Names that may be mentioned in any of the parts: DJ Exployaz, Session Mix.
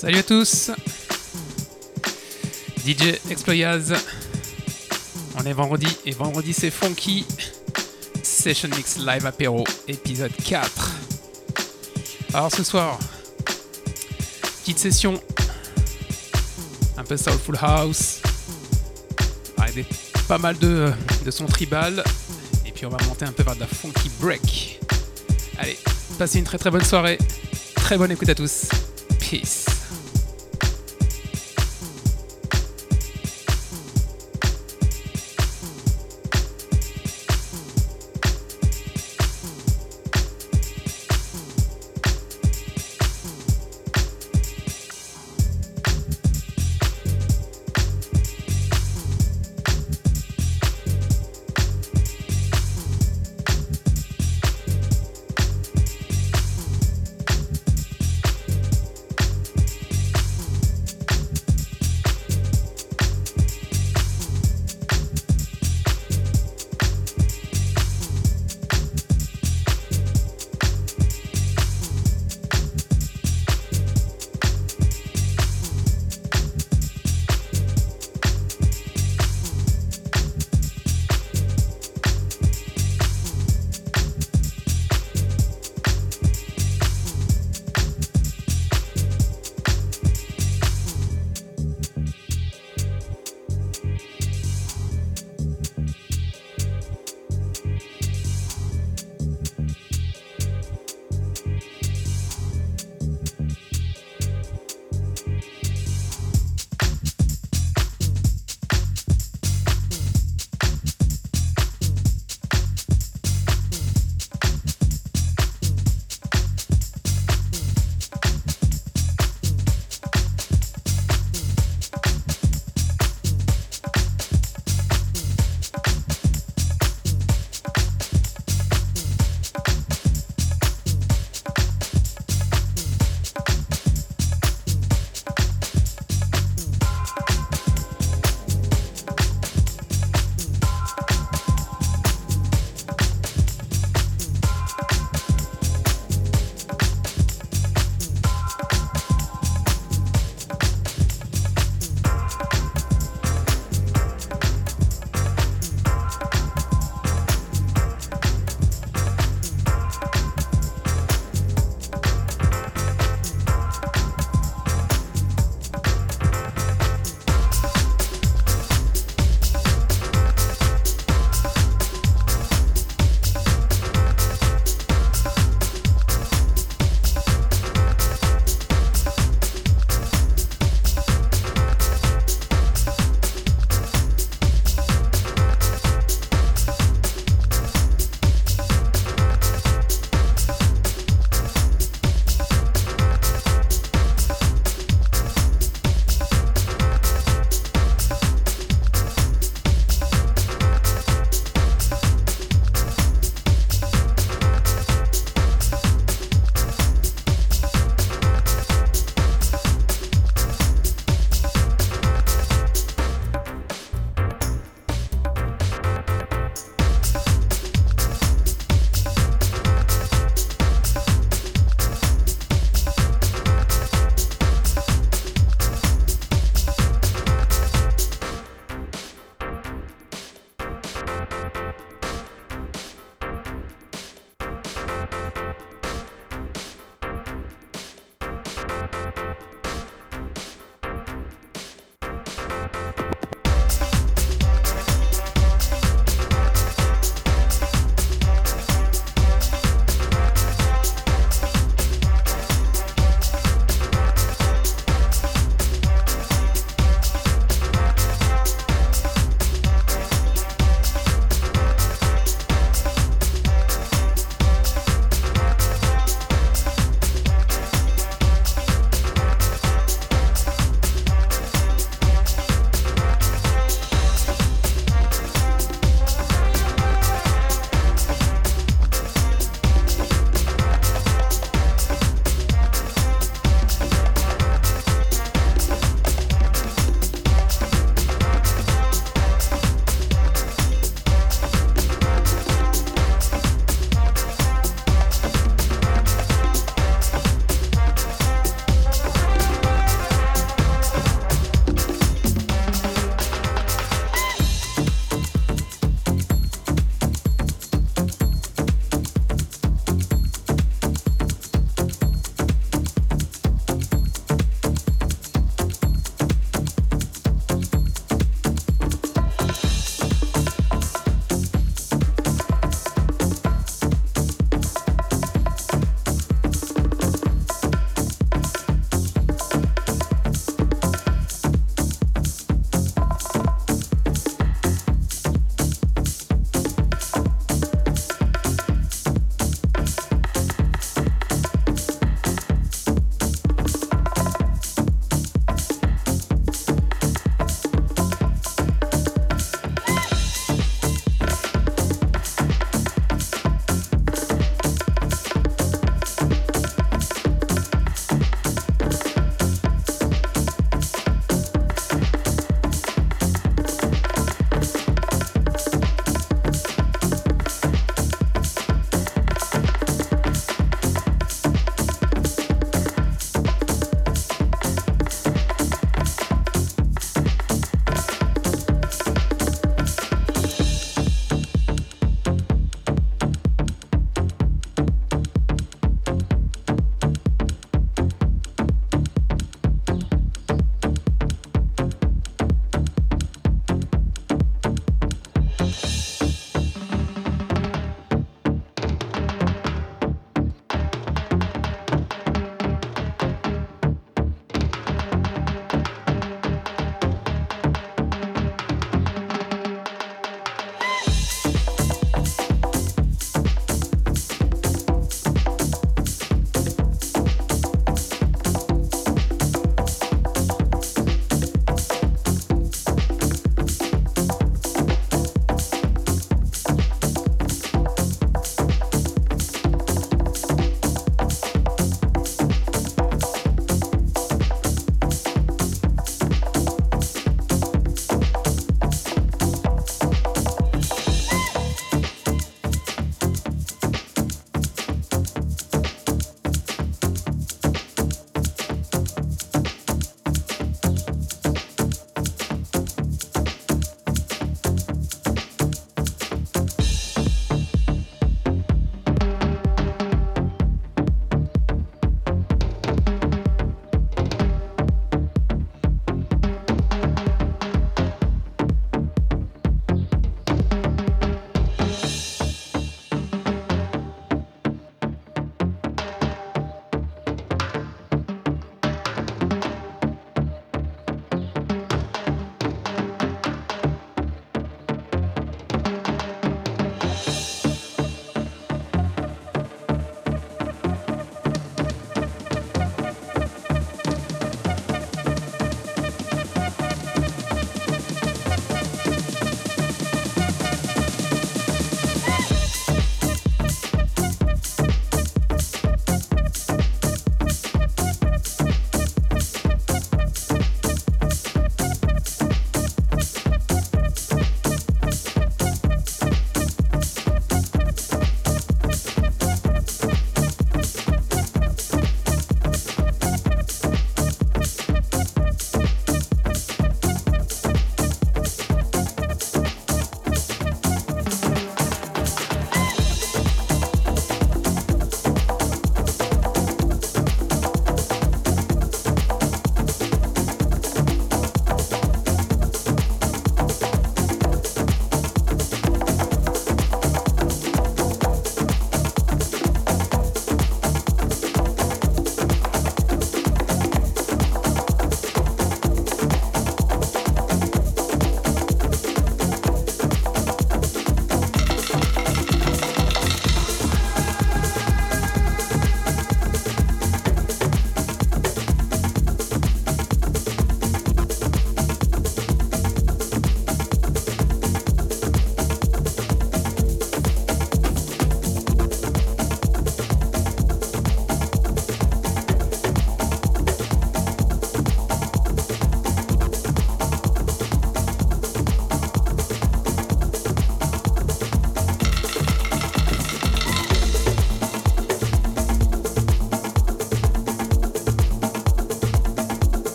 Salut à tous, DJ Exployaz. On est vendredi et vendredi c'est funky. Session Mix Live Apéro, épisode 4. Alors ce soir, petite session, un peu soulful house, avec pas mal de sons tribal, et puis on va monter un peu vers de la funky break. Allez, passez une très très bonne soirée, très bonne écoute à tous. Peace.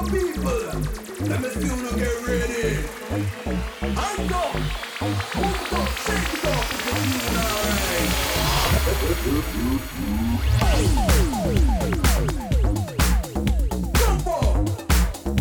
the people. Let me feel them get ready. Hands up. Pump up, shake it up. It's feeling alright. Jump up. Jump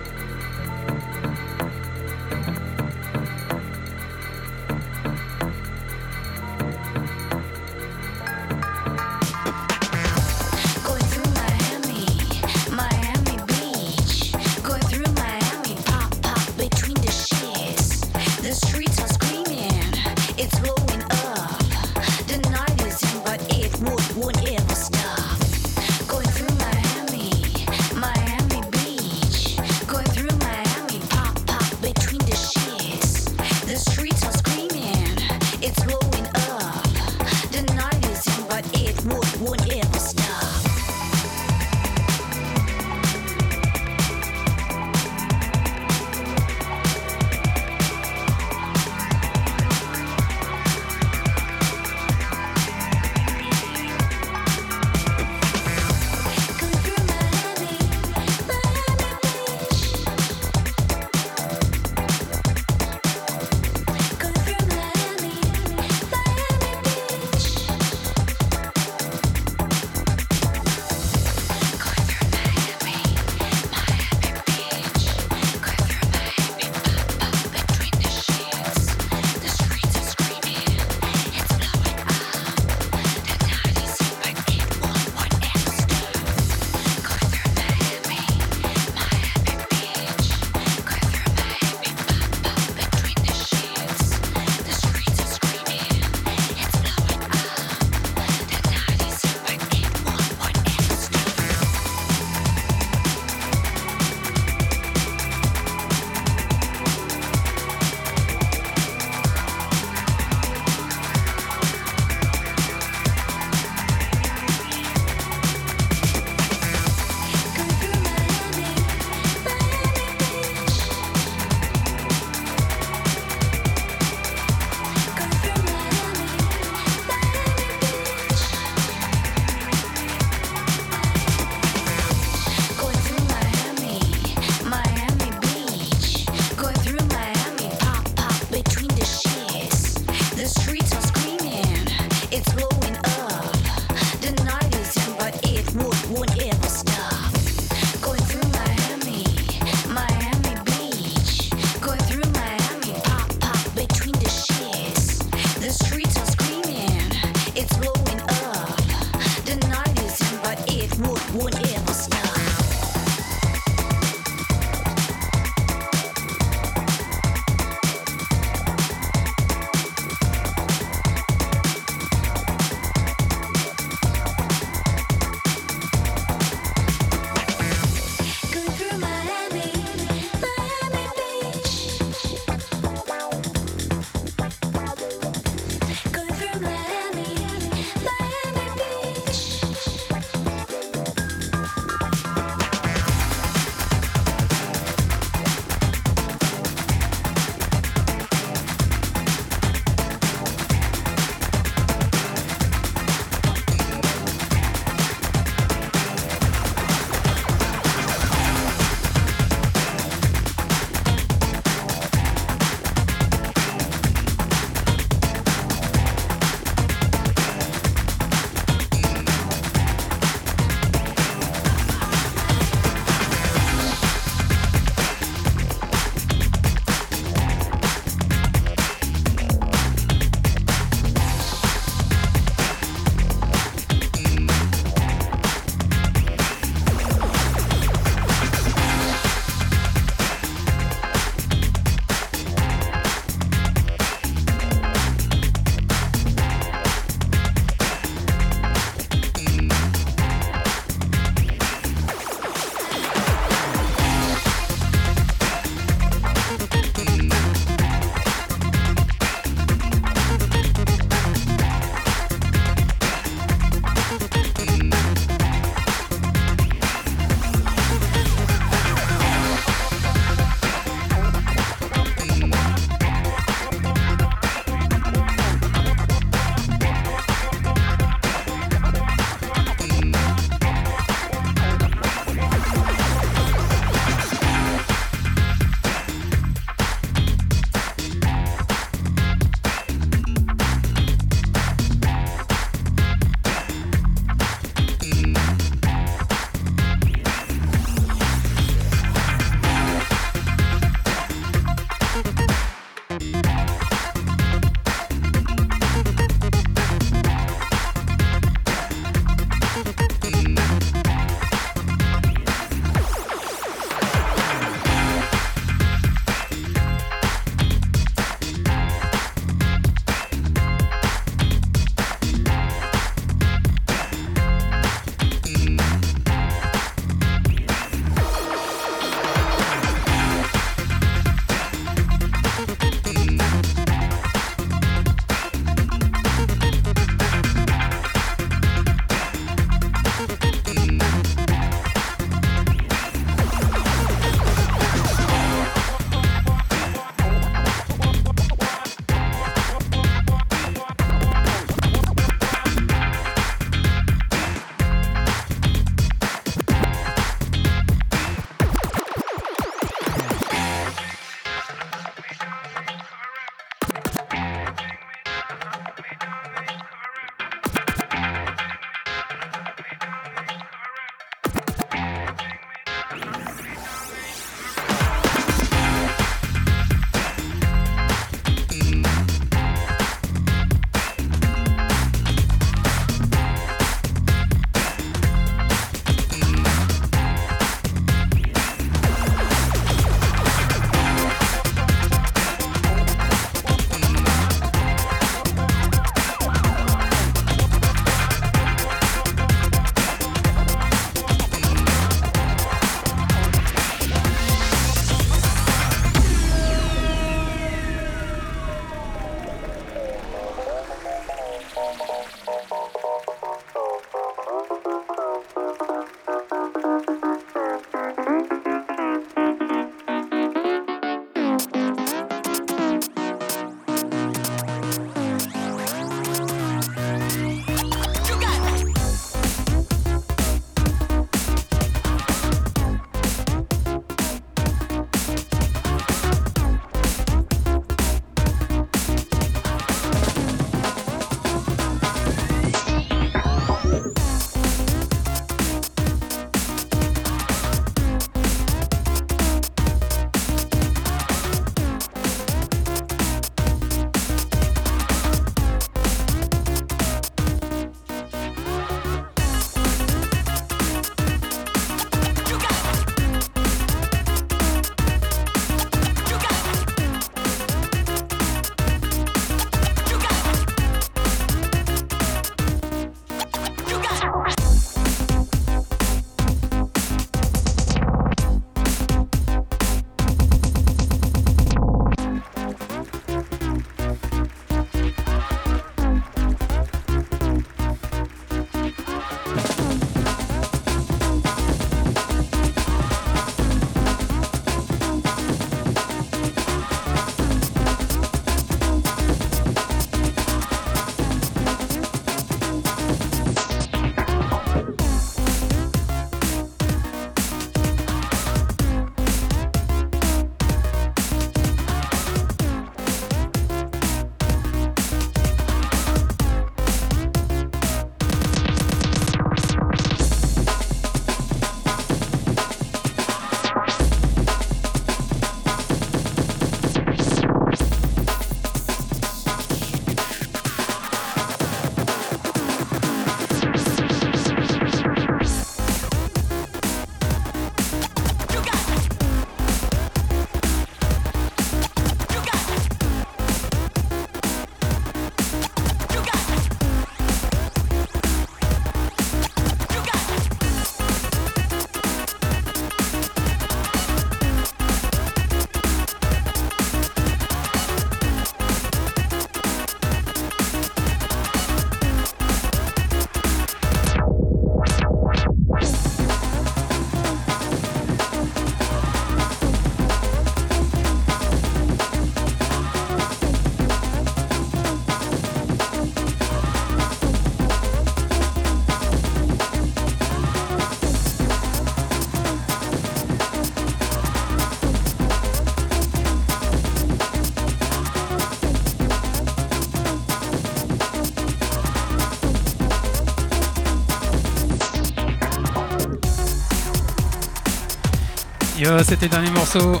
Yo, c'était le dernier morceau.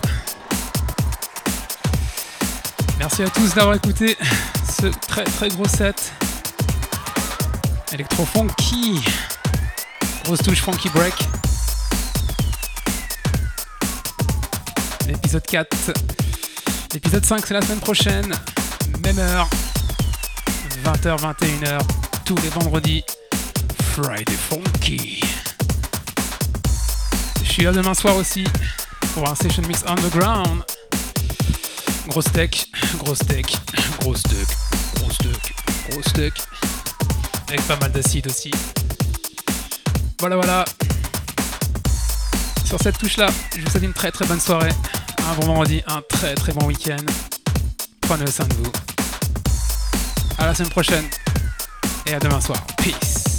Merci à tous d'avoir écouté ce très très gros set. Electro-funky. Grosse touche funky break. L'épisode 4. L'épisode 5, c'est la semaine prochaine. Même heure. 20h, 21h. Tous les vendredis. Friday Funky. Je suis là demain soir aussi pour un Session Mix Underground. Grosse tech, grosse tech, grosse tech, grosse tech, grosse tech. Avec pas mal d'acide aussi. Voilà, voilà. Sur cette touche-là, je vous souhaite une très très bonne soirée. Un bon vendredi, un très très bon week-end. Prenez soin de vous. À la semaine prochaine. Et à demain soir. Peace.